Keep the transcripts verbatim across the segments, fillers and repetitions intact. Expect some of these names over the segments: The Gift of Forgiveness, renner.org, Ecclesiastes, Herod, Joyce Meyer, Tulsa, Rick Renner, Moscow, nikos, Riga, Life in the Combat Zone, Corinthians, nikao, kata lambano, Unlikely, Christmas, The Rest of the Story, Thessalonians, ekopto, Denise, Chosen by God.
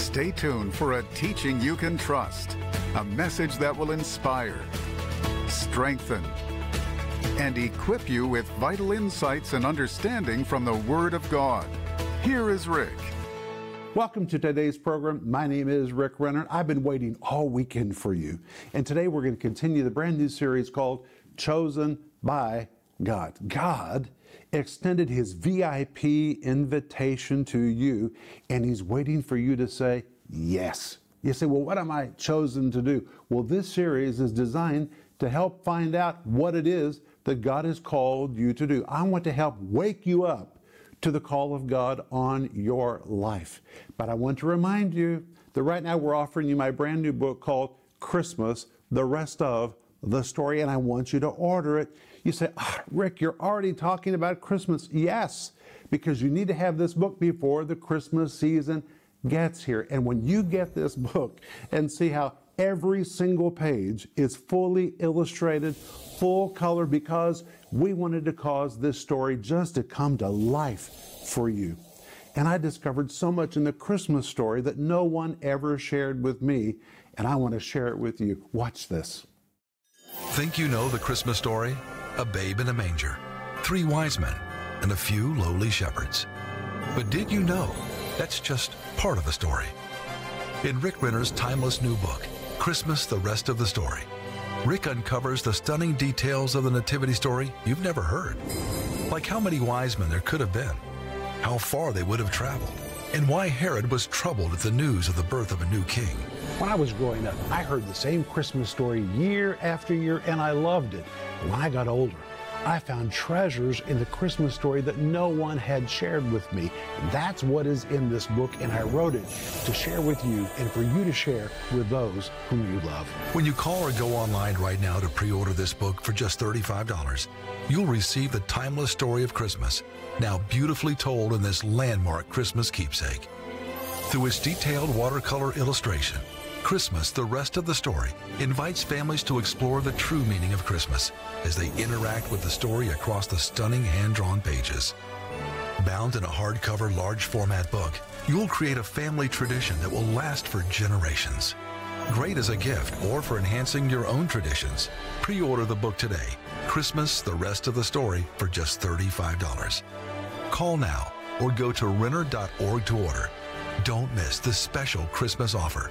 Stay tuned for a teaching you can trust, a message that will inspire, strengthen, and equip you with vital insights and understanding from the Word of God. Here is Rick. Welcome to today's program. My name is Rick Renner. I've been waiting all weekend for you. And today we're going to continue the brand new series called Chosen by God. God extended His V I P invitation to you, and He's waiting for you to say yes. You say, well, what am I chosen to do? Well, this series is designed to help find out what it is that God has called you to do. I want to help wake you up to the call of God on your life. But I want to remind you that right now we're offering you my brand new book called Christmas, The Rest of the Story, and I want you to order it. You say, oh, Rick, you're already talking about Christmas. Yes, because you need to have this book before the Christmas season gets here. And when you get this book and see how every single page is fully illustrated, full color, because we wanted to cause this story just to come to life for you. And I discovered so much in the Christmas story that no one ever shared with me, and I want to share it with you. Watch this. Think you know the Christmas story? A babe in a manger, three wise men, and a few lowly shepherds. But did you know that's just part of the story? In Rick Renner's timeless new book, Christmas, The Rest of the Story, Rick uncovers the stunning details of the nativity story you've never heard. Like how many wise men there could have been, how far they would have traveled, and why Herod was troubled at the news of the birth of a new king. When I was growing up, I heard the same Christmas story year after year, and I loved it. When I got older, I found treasures in the Christmas story that no one had shared with me. That's what is in this book, and I wrote it to share with you and for you to share with those whom you love. When you call or go online right now to pre-order this book for just thirty-five dollars, you'll receive the timeless story of Christmas, now beautifully told in this landmark Christmas keepsake. Through its detailed watercolor illustration, Christmas, The Rest of the Story invites families to explore the true meaning of Christmas as they interact with the story across the stunning hand-drawn pages. Bound in a hardcover, large-format book, you'll create a family tradition that will last for generations. Great as a gift or for enhancing your own traditions, pre-order the book today, Christmas, The Rest of the Story, for just thirty-five dollars. Call now or go to renner dot org to order. Don't miss this special Christmas offer.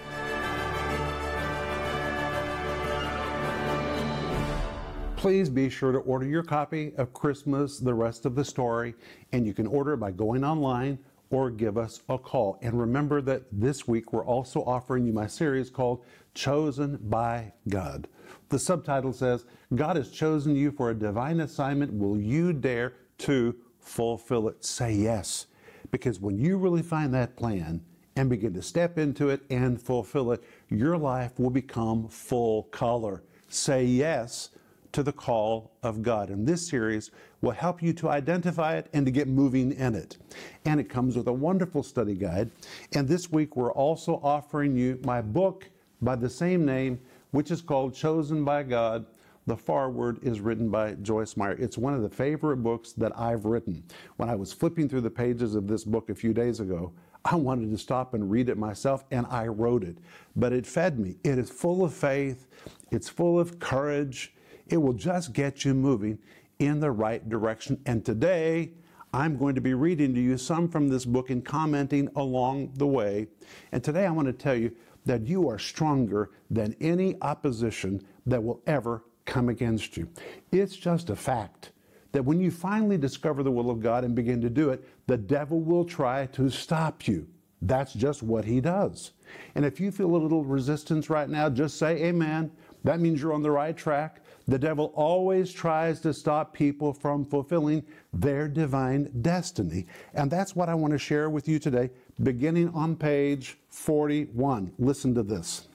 Please be sure to order your copy of Christmas, The Rest of the Story, and you can order it by going online or give us a call. And remember that this week we're also offering you my series called Chosen by God. The subtitle says, God has chosen you for a divine assignment. Will you dare to fulfill it? Say yes. Because when you really find that plan and begin to step into it and fulfill it, your life will become full color. Say yes to the call of God. And this series will help you to identify it and to get moving in it. And it comes with a wonderful study guide. And this week we're also offering you my book by the same name, which is called Chosen by God. The foreword is written by Joyce Meyer. It's one of the favorite books that I've written. When I was flipping through the pages of this book a few days ago, I wanted to stop and read it myself, and I wrote it. But it fed me. It is full of faith. It's full of courage. It will just get you moving in the right direction. And today, I'm going to be reading to you some from this book and commenting along the way. And today I want to tell you that you are stronger than any opposition that will ever come against you. It's just a fact that when you finally discover the will of God and begin to do it, the devil will try to stop you. That's just what he does. And if you feel a little resistance right now, just say amen. That means you're on the right track. The devil always tries to stop people from fulfilling their divine destiny. And that's what I want to share with you today, beginning on page forty-one. Listen to this.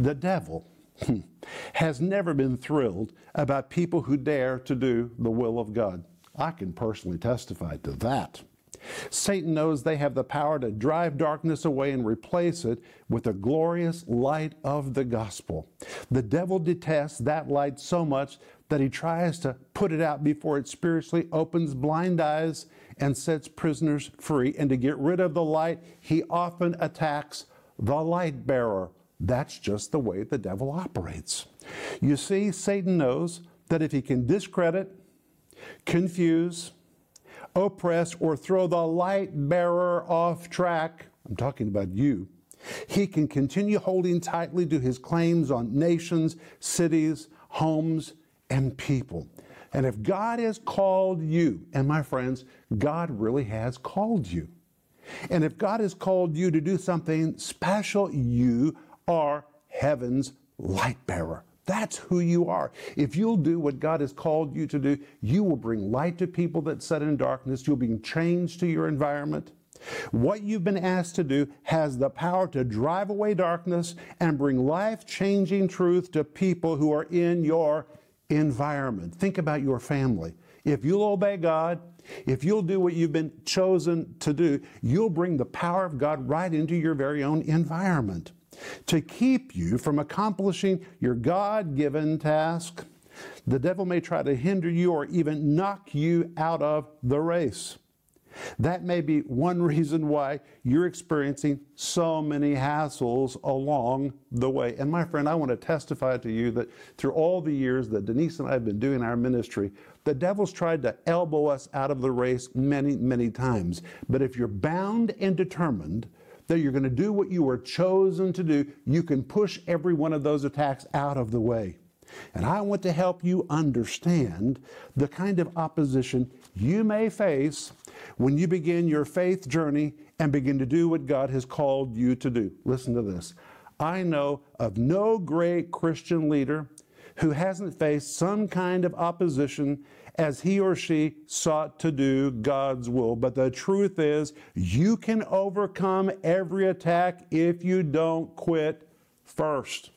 The devil has never been thrilled about people who dare to do the will of God. I can personally testify to that. Satan knows they have the power to drive darkness away and replace it with the glorious light of the gospel. The devil detests that light so much that he tries to put it out before it spiritually opens blind eyes and sets prisoners free. And to get rid of the light, he often attacks the light bearer. That's just the way the devil operates. You see, Satan knows that if he can discredit, confuse, oppress, or throw the light bearer off track, I'm talking about you, he can continue holding tightly to his claims on nations, cities, homes, and people. And if God has called you, and my friends, God really has called you. And if God has called you to do something special, you are heaven's light bearer. That's who you are. If you'll do what God has called you to do, you will bring light to people that sit in darkness. You'll bring change to your environment. What you've been asked to do has the power to drive away darkness and bring life-changing truth to people who are in your environment. Think about your family. If you'll obey God, if you'll do what you've been chosen to do, you'll bring the power of God right into your very own environment. To keep you from accomplishing your God-given task, the devil may try to hinder you or even knock you out of the race. That may be one reason why you're experiencing so many hassles along the way. And my friend, I want to testify to you that through all the years that Denise and I have been doing our ministry, the devil's tried to elbow us out of the race many, many times. But if you're bound and determined that you're going to do what you were chosen to do, you can push every one of those attacks out of the way. And I want to help you understand the kind of opposition you may face when you begin your faith journey and begin to do what God has called you to do. Listen to this. I know of no great Christian leader who hasn't faced some kind of opposition as he or she sought to do God's will. But the truth is, you can overcome every attack if you don't quit first.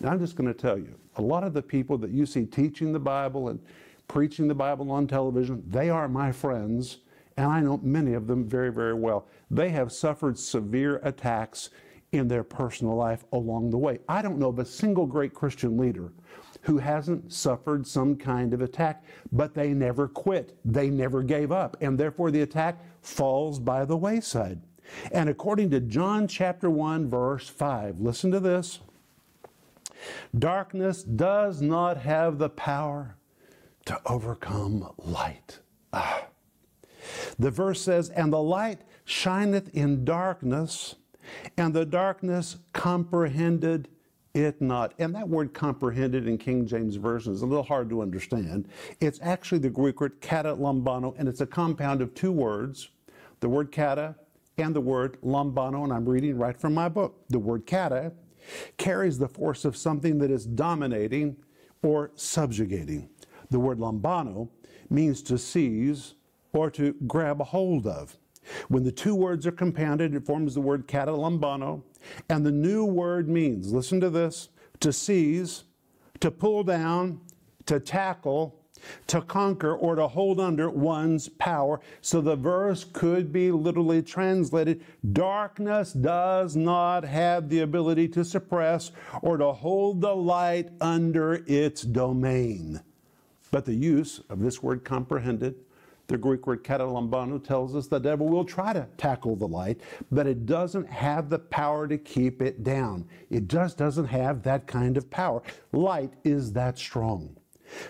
Now, I'm just going to tell you, a lot of the people that you see teaching the Bible and preaching the Bible on television, they are my friends, and I know many of them very, very well. They have suffered severe attacks in their personal life along the way. I don't know of a single great Christian leader who hasn't suffered some kind of attack, but they never quit. They never gave up, and therefore the attack falls by the wayside. And according to John chapter one, verse five, listen to this. Darkness does not have the power to overcome light. Ah. The verse says, and the light shineth in darkness, and the darkness comprehended it not. And that word comprehended in King James Version is a little hard to understand. It's actually the Greek word kata lambano, and it's a compound of two words, the word kata and the word lambano, and I'm reading right from my book. The word kata carries the force of something that is dominating or subjugating. The word lambano means to seize or to grab a hold of. When the two words are compounded, it forms the word kata lambano, and the new word means, listen to this, to seize, to pull down, to tackle, to conquer, or to hold under one's power. So the verse could be literally translated, darkness does not have the ability to suppress or to hold the light under its domain. But the use of this word comprehended, the Greek word kata lambano, tells us the devil will try to tackle the light, but it doesn't have the power to keep it down. It just doesn't have that kind of power. Light is that strong.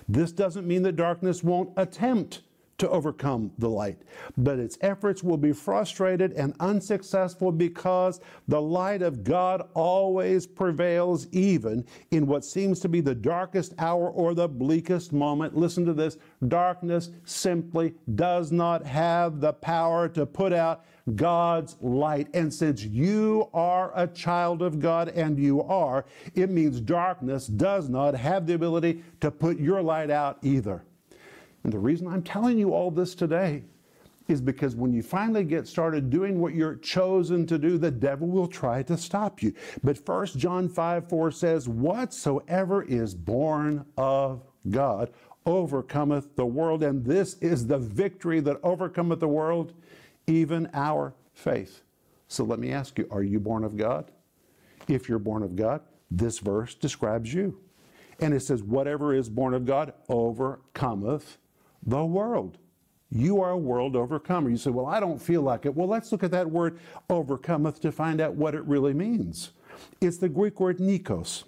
This doesn't mean that darkness won't attempt to overcome the light, but its efforts will be frustrated and unsuccessful because the light of God always prevails, even in what seems to be the darkest hour or the bleakest moment. Listen to this. Darkness simply does not have the power to put out God's light. And since you are a child of God, and you are, it means darkness does not have the ability to put your light out either. And the reason I'm telling you all this today is because when you finally get started doing what you're chosen to do, the devil will try to stop you. But First John five four says, whatsoever is born of God overcometh the world, and this is the victory that overcometh the world, even our faith. So let me ask you, are you born of God? If you're born of God, this verse describes you. And it says, whatever is born of God overcometh the world. You are a world overcomer. You say, well, I don't feel like it. Well, let's look at that word overcometh to find out what it really means. It's the Greek word nikos.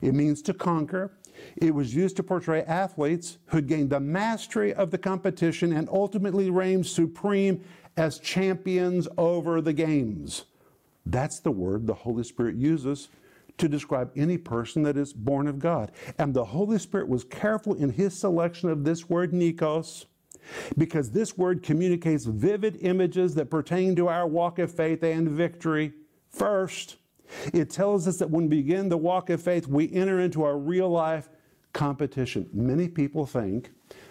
It means to conquer. It was used to portray athletes who gained the mastery of the competition and ultimately reigned supreme as champions over the games. That's the word the Holy Spirit uses to describe any person that is born of God. And the Holy Spirit was careful in his selection of this word nikos, because this word communicates vivid images that pertain to our walk of faith and victory. First, it tells us that when we begin the walk of faith, we enter into our real life competition. Many people think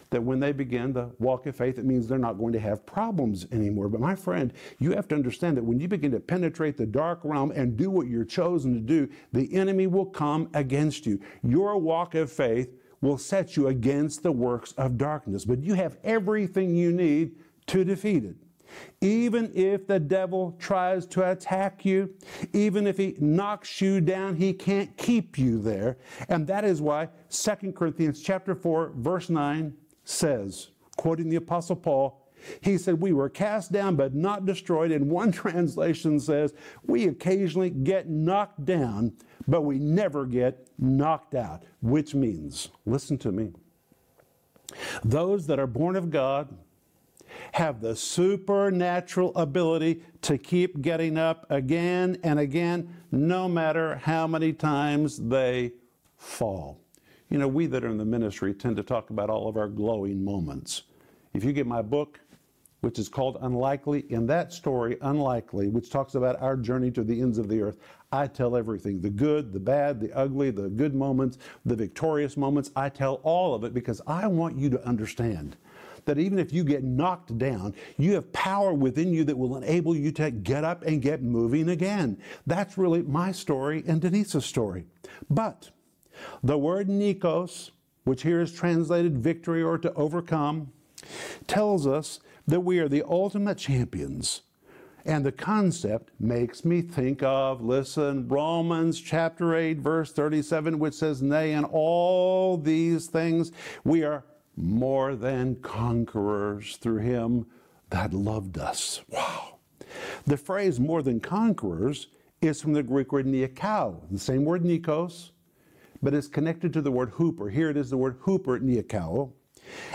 that when they begin the walk of faith, it means they're not going to have problems anymore. But my friend, you have to understand that when you begin to penetrate the dark realm and do what you're chosen to do, the enemy will come against you. Your walk of faith will set you against the works of darkness. But you have everything you need to defeat it. Even if the devil tries to attack you, even if he knocks you down, he can't keep you there. And that is why Second Corinthians chapter four, verse nine says, quoting the Apostle Paul, he said, we were cast down but not destroyed. And one translation says, we occasionally get knocked down, but we never get knocked out, which means, listen to me, those that are born of God have the supernatural ability to keep getting up again and again, no matter how many times they fall. You know, we that are in the ministry tend to talk about all of our glowing moments. If you get my book, which is called Unlikely, in that story, Unlikely, which talks about our journey to the ends of the earth, I tell everything, the good, the bad, the ugly, the good moments, the victorious moments. I tell all of it because I want you to understand that even if you get knocked down, you have power within you that will enable you to get up and get moving again. That's really my story and Denise's story. But the word nikos, which here is translated victory or to overcome, tells us that we are the ultimate champions. And the concept makes me think of, listen, Romans chapter eight, verse thirty-seven, which says, nay, in all these things we are more than conquerors through him that loved us. Wow. The phrase more than conquerors is from the Greek word neikao, the same word nikos, but it's connected to the word hooper. Here it is the word hooper, neikao.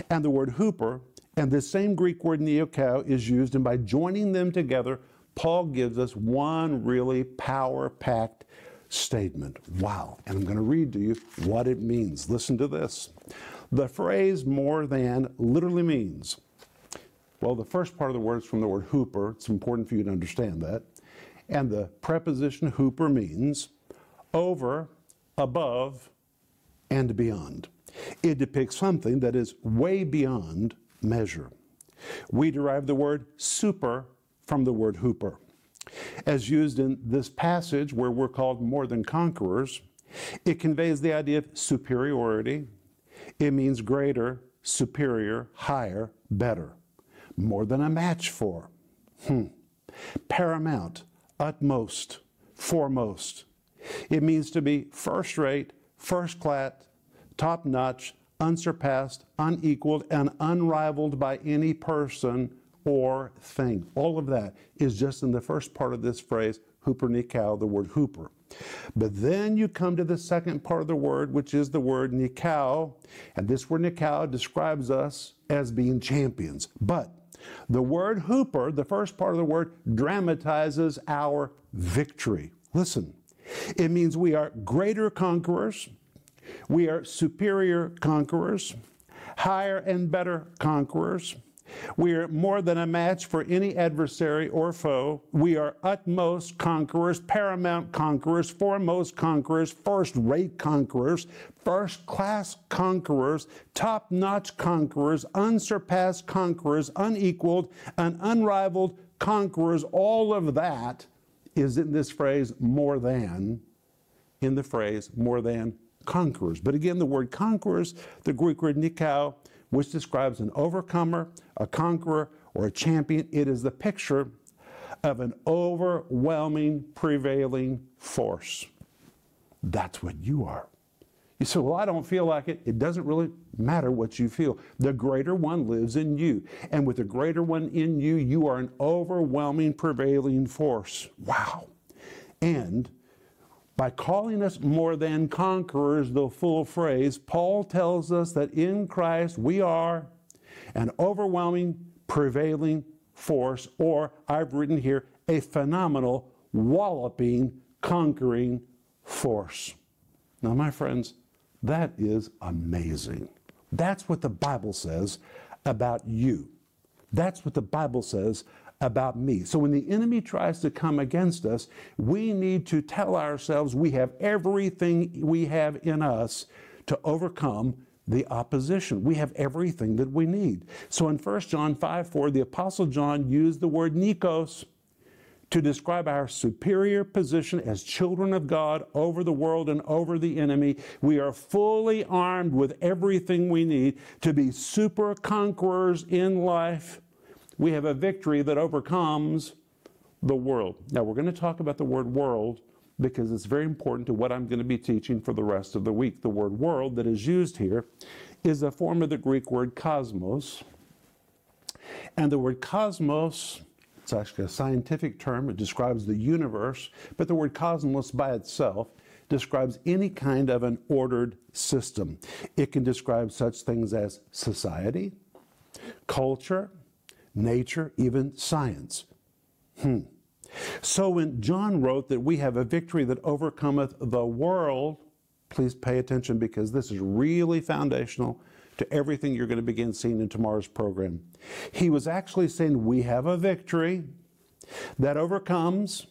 And the word hooper and the same Greek word neikao is used, and by joining them together, Paul gives us one really power-packed statement. Wow. And I'm going to read to you what it means. Listen to this. The phrase more than literally means, well, the first part of the word is from the word hooper. It's important for you to understand that. And the preposition hooper means over, above, and beyond. It depicts something that is way beyond measure. We derive the word super from the word hooper. As used in this passage where we're called more than conquerors, it conveys the idea of superiority. It means greater, superior, higher, better. More than a match for. Hmm. Paramount, utmost, foremost. It means to be first rate, first class, top notch, unsurpassed, unequaled, and unrivaled by any person or thing. All of that is just in the first part of this phrase, hooper nikao, the word hooper. But then you come to the second part of the word, which is the word nikao. And this word nikao describes us as being champions. But the word hooper, the first part of the word, dramatizes our victory. Listen, it means we are greater conquerors. We are superior conquerors, higher and better conquerors. We are more than a match for any adversary or foe. We are utmost conquerors, paramount conquerors, foremost conquerors, first-rate conquerors, first-class conquerors, top-notch conquerors, unsurpassed conquerors, unequaled and unrivaled conquerors. All of that is in this phrase more than, in the phrase more than conquerors. But again, the word conquerors, the Greek word nikao, which describes an overcomer, a conqueror, or a champion. It is the picture of an overwhelming, prevailing force. That's what you are. You say, well, I don't feel like it. It doesn't really matter what you feel. The greater one lives in you. And with the greater one in you, you are an overwhelming, prevailing force. Wow. And by calling us more than conquerors, the full phrase, Paul tells us that in Christ we are an overwhelming, prevailing force, or I've written here, a phenomenal, walloping, conquering force. Now, my friends, that is amazing. That's what the Bible says about you. That's what the Bible says about me. So when the enemy tries to come against us, we need to tell ourselves we have everything we have in us to overcome the opposition. We have everything that we need. So in First John five four, the Apostle John used the word nikos to describe our superior position as children of God over the world and over the enemy. We are fully armed with everything we need to be super conquerors in life. We have a victory that overcomes the world. Now, we're going to talk about the word world because it's very important to what I'm going to be teaching for the rest of the week. The word world that is used here is a form of the Greek word cosmos. And the word cosmos, it's actually a scientific term. It describes the universe, but the word cosmos by itself describes any kind of an ordered system. It can describe such things as society, culture, nature, even science. Hmm. So when John wrote that we have a victory that overcometh the world, please pay attention because this is really foundational to everything you're going to begin seeing in tomorrow's program. He was actually saying we have a victory that overcomes,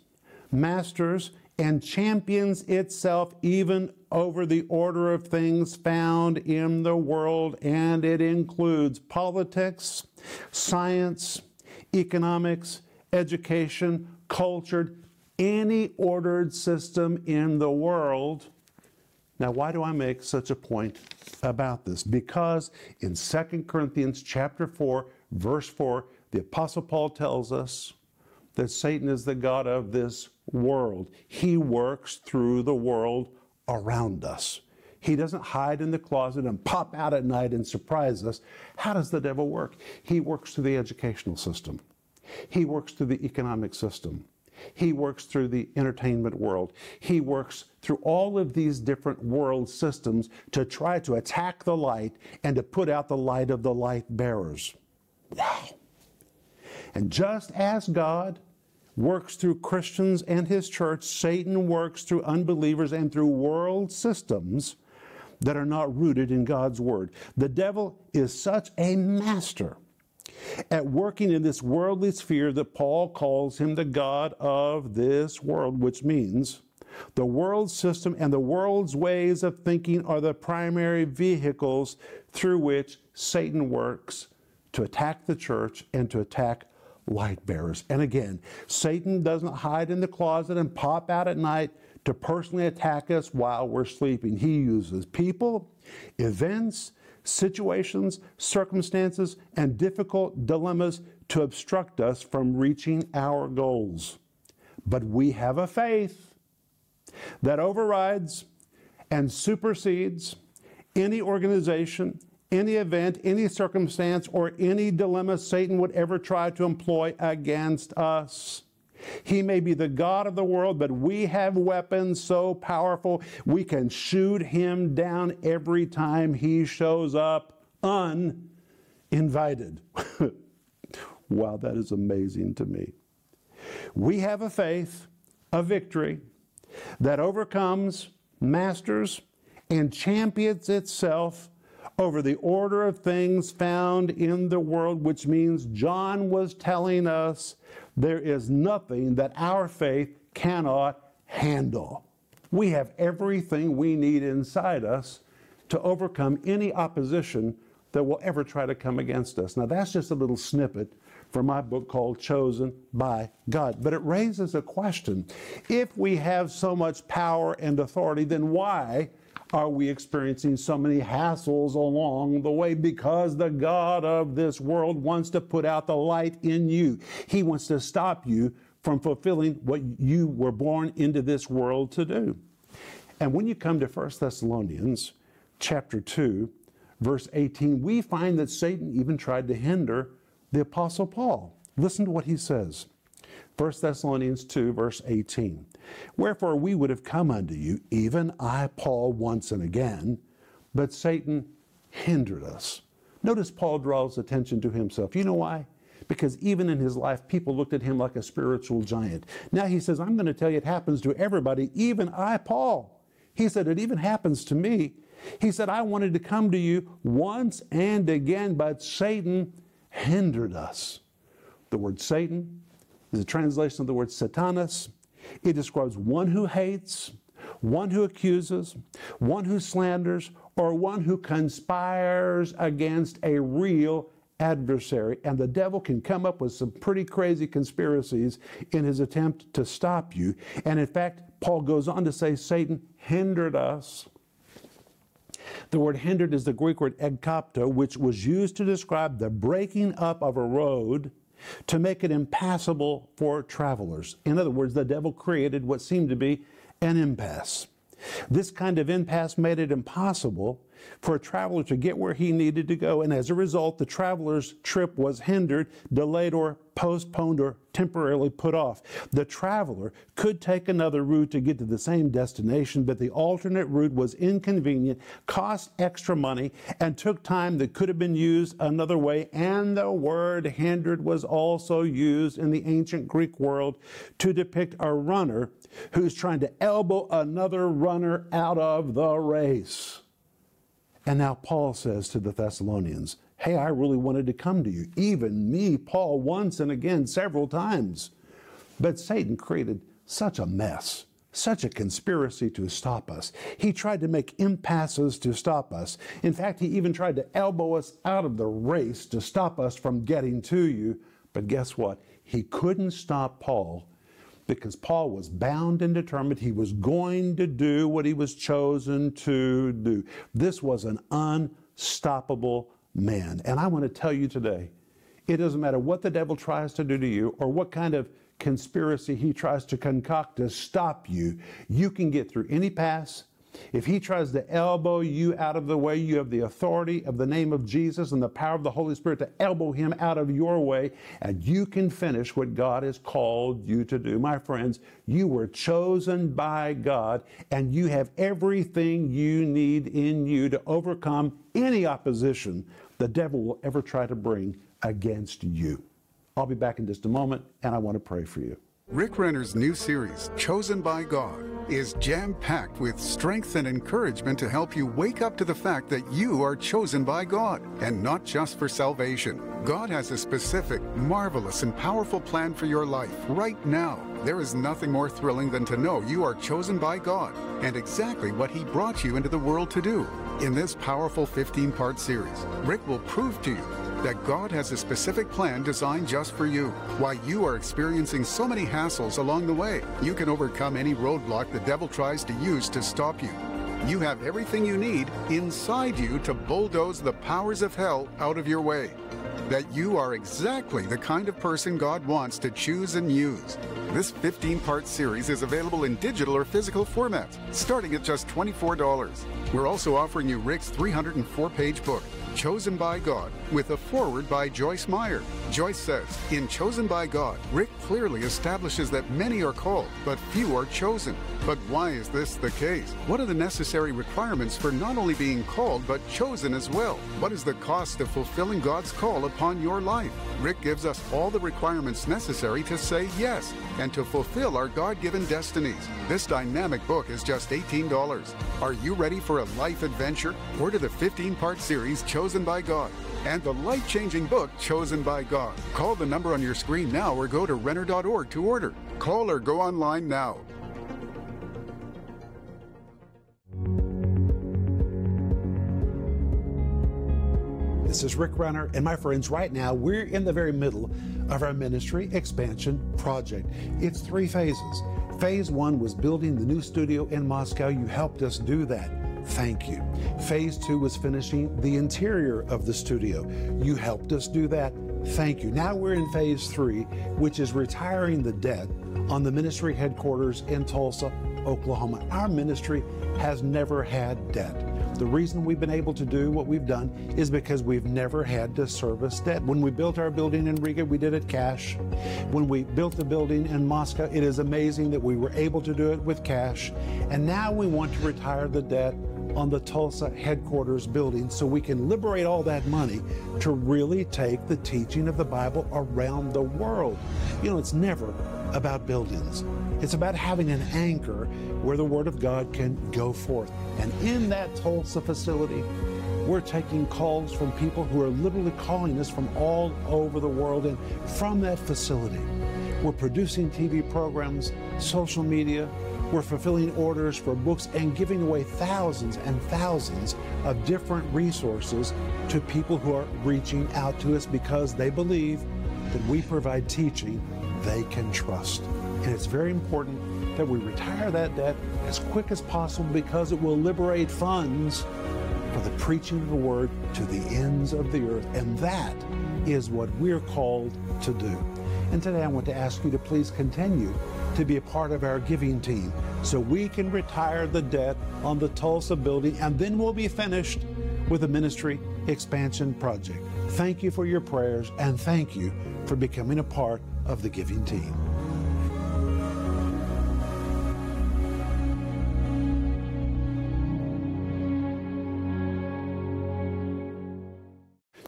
masters, and champions itself even over the order of things found in the world, and it includes politics, science, economics, education, culture, any ordered system in the world. Now, why do I make such a point about this? Because in Second Corinthians chapter four, verse four, the Apostle Paul tells us that Satan is the god of this world. He works through the world around us. He doesn't hide in the closet and pop out at night and surprise us. How does the devil work? He works through the educational system. He works through the economic system. He works through the entertainment world. He works through all of these different world systems to try to attack the light and to put out the light of the light bearers. Wow. And just as God works through Christians and His church, Satan works through unbelievers and through world systems that are not rooted in God's Word. The devil is such a master at working in this worldly sphere that Paul calls him the god of this world, which means the world system and the world's ways of thinking are the primary vehicles through which Satan works to attack the church and to attack light bearers. And again, Satan doesn't hide in the closet and pop out at night to personally attack us while we're sleeping. He uses people, events, situations, circumstances, and difficult dilemmas to obstruct us from reaching our goals. But we have a faith that overrides and supersedes any organization, any event, any circumstance, or any dilemma Satan would ever try to employ against us. He may be the god of the world, but we have weapons so powerful we can shoot him down every time he shows up uninvited. Wow, that is amazing to me. We have a faith, a victory that overcomes, masters, and champions itself over the order of things found in the world, which means John was telling us there is nothing that our faith cannot handle. We have everything we need inside us to overcome any opposition that will ever try to come against us. Now, that's just a little snippet from my book called Chosen by God. But it raises a question. If we have so much power and authority, then why are we experiencing so many hassles along the way? Because the god of this world wants to put out the light in you. He wants to stop you from fulfilling what you were born into this world to do. And when you come to First Thessalonians chapter two, verse eighteen, we find that Satan even tried to hinder the Apostle Paul. Listen to what he says. First Thessalonians two, verse eighteen. Wherefore we would have come unto you, even I, Paul, once and again, but Satan hindered us. Notice Paul draws attention to himself. You know why? Because even in his life, people looked at him like a spiritual giant. Now he says, I'm going to tell you it happens to everybody, even I, Paul. He said, it even happens to me. He said, I wanted to come to you once and again, but Satan hindered us. The word Satan is a translation of the word Satanas. It describes one who hates, one who accuses, one who slanders, or one who conspires against a real adversary. And the devil can come up with some pretty crazy conspiracies in his attempt to stop you. And in fact, Paul goes on to say, Satan hindered us. The word hindered is the Greek word ekopto, which was used to describe the breaking up of a road to make it impassable for travelers. In other words, the devil created what seemed to be an impasse. This kind of impasse made it impossible for a traveler to get where he needed to go, and as a result, the traveler's trip was hindered, delayed, or postponed, or temporarily put off. The traveler could take another route to get to the same destination, but the alternate route was inconvenient, cost extra money, and took time that could have been used another way. And the word hindered was also used in the ancient Greek world to depict a runner who's trying to elbow another runner out of the race. And now Paul says to the Thessalonians, hey, I really wanted to come to you, even me, Paul, once and again, several times. But Satan created such a mess, such a conspiracy to stop us. He tried to make impasses to stop us. In fact, he even tried to elbow us out of the race to stop us from getting to you. But guess what? He couldn't stop Paul, because Paul was bound and determined he was going to do what he was chosen to do. This was an unstoppable man. And I want to tell you today, it doesn't matter what the devil tries to do to you or what kind of conspiracy he tries to concoct to stop you, you can get through any pass. If he tries to elbow you out of the way, you have the authority of the name of Jesus and the power of the Holy Spirit to elbow him out of your way, and you can finish what God has called you to do. My friends, you were chosen by God, and you have everything you need in you to overcome any opposition the devil will ever try to bring against you. I'll be back in just a moment, and I want to pray for you. Rick Renner's new series, Chosen by God, is jam-packed with strength and encouragement to help you wake up to the fact that you are chosen by God, and not just for salvation. God has a specific, marvelous, and powerful plan for your life right now. There is nothing more thrilling than to know you are chosen by God and exactly what He brought you into the world to do. In this powerful fifteen-part series, Rick will prove to you that God has a specific plan designed just for you. While you are experiencing so many hassles along the way, you can overcome any roadblock the devil tries to use to stop you. You have everything you need inside you to bulldoze the powers of hell out of your way. That you are exactly the kind of person God wants to choose and use. This fifteen-part series is available in digital or physical formats, starting at just twenty-four dollars. We're also offering you Rick's three hundred four page book, Chosen by God, with a foreword by Joyce Meyer. Joyce says, in Chosen by God, Rick clearly establishes that many are called, but few are chosen. But why is this the case? What are the necessary requirements for not only being called, but chosen as well? What is the cost of fulfilling God's call upon your life? Rick gives us all the requirements necessary to say yes and to fulfill our God-given destinies. This dynamic book is just eighteen dollars. Are you ready for a life adventure? Order the fifteen-part series, Chosen Chosen by God, and the life-changing book, Chosen by God. Call the number on your screen now or go to renner dot org to order. Call or go online now. This is Rick Renner, and my friends, right now we're in the very middle of our ministry expansion project. It's three phases. Phase one was building the new studio in Moscow. You helped us do that. Thank you. Phase two was finishing the interior of the studio. You helped us do that. Thank you. Now we're in phase three, which is retiring the debt on the ministry headquarters in Tulsa, Oklahoma. Our ministry has never had debt. The reason we've been able to do what we've done is because we've never had to service debt. When we built our building in Riga, we did it cash. When we built the building in Moscow, it is amazing that we were able to do it with cash. And now we want to retire the debt on the Tulsa headquarters building so we can liberate all that money to really take the teaching of the Bible around the world. You know, it's never about buildings. It's about having an anchor where the Word of God can go forth. And in that Tulsa facility, we're taking calls from people who are literally calling us from all over the world. And from that facility, we're producing T V programs, social media, we're fulfilling orders for books and giving away thousands and thousands of different resources to people who are reaching out to us because they believe that we provide teaching they can trust. And it's very important that we retire that debt as quick as possible because it will liberate funds for the preaching of the Word to the ends of the earth. And that is what we're called to do. And today I want to ask you to please continue to be a part of our giving team so we can retire the debt on the Tulsa building, and then we'll be finished with the ministry expansion project. Thank you for your prayers, and thank you for becoming a part of the giving team.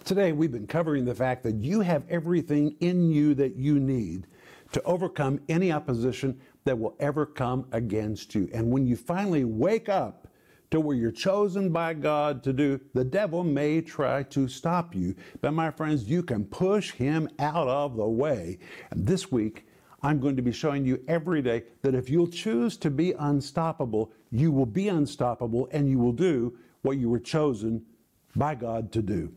Today we've been covering the fact that you have everything in you that you need to overcome any opposition that will ever come against you. And when you finally wake up to where you're chosen by God to do, the devil may try to stop you. But my friends, you can push him out of the way. And this week, I'm going to be showing you every day that if you'll choose to be unstoppable, you will be unstoppable and you will do what you were chosen by God to do.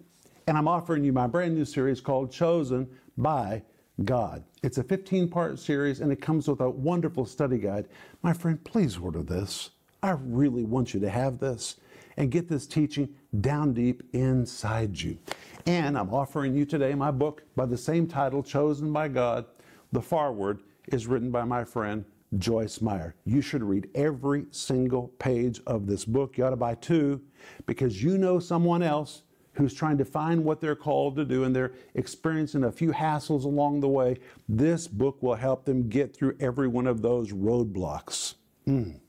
And I'm offering you my brand new series called Chosen by God. It's a fifteen part series and it comes with a wonderful study guide. My friend, please order this. I really want you to have this and get this teaching down deep inside you. And I'm offering you today my book by the same title, Chosen by God. The foreword is written by my friend Joyce Meyer. You should read every single page of this book. You ought to buy two because you know someone else who's trying to find what they're called to do and they're experiencing a few hassles along the way. This book will help them get through every one of those roadblocks. Mm.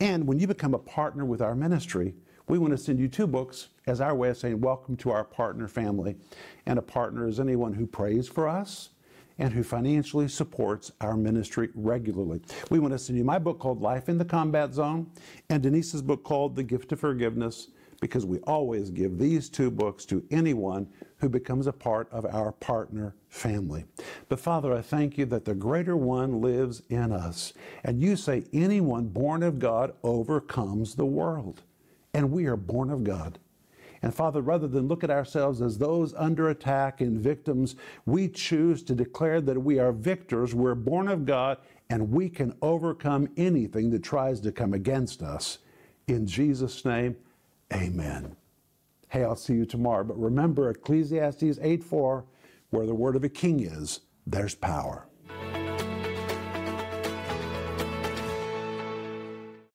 And when you become a partner with our ministry, we want to send you two books as our way of saying welcome to our partner family. And a partner is anyone who prays for us and who financially supports our ministry regularly. We want to send you my book called Life in the Combat Zone and Denise's book called The Gift of Forgiveness, because we always give these two books to anyone who becomes a part of our partner family. But Father, I thank you that the greater one lives in us. And you say anyone born of God overcomes the world. And we are born of God. And Father, rather than look at ourselves as those under attack and victims, we choose to declare that we are victors, we're born of God, and we can overcome anything that tries to come against us. In Jesus' name, amen. Hey, I'll see you tomorrow. But remember Ecclesiastes eight four, where the word of a king is, there's power.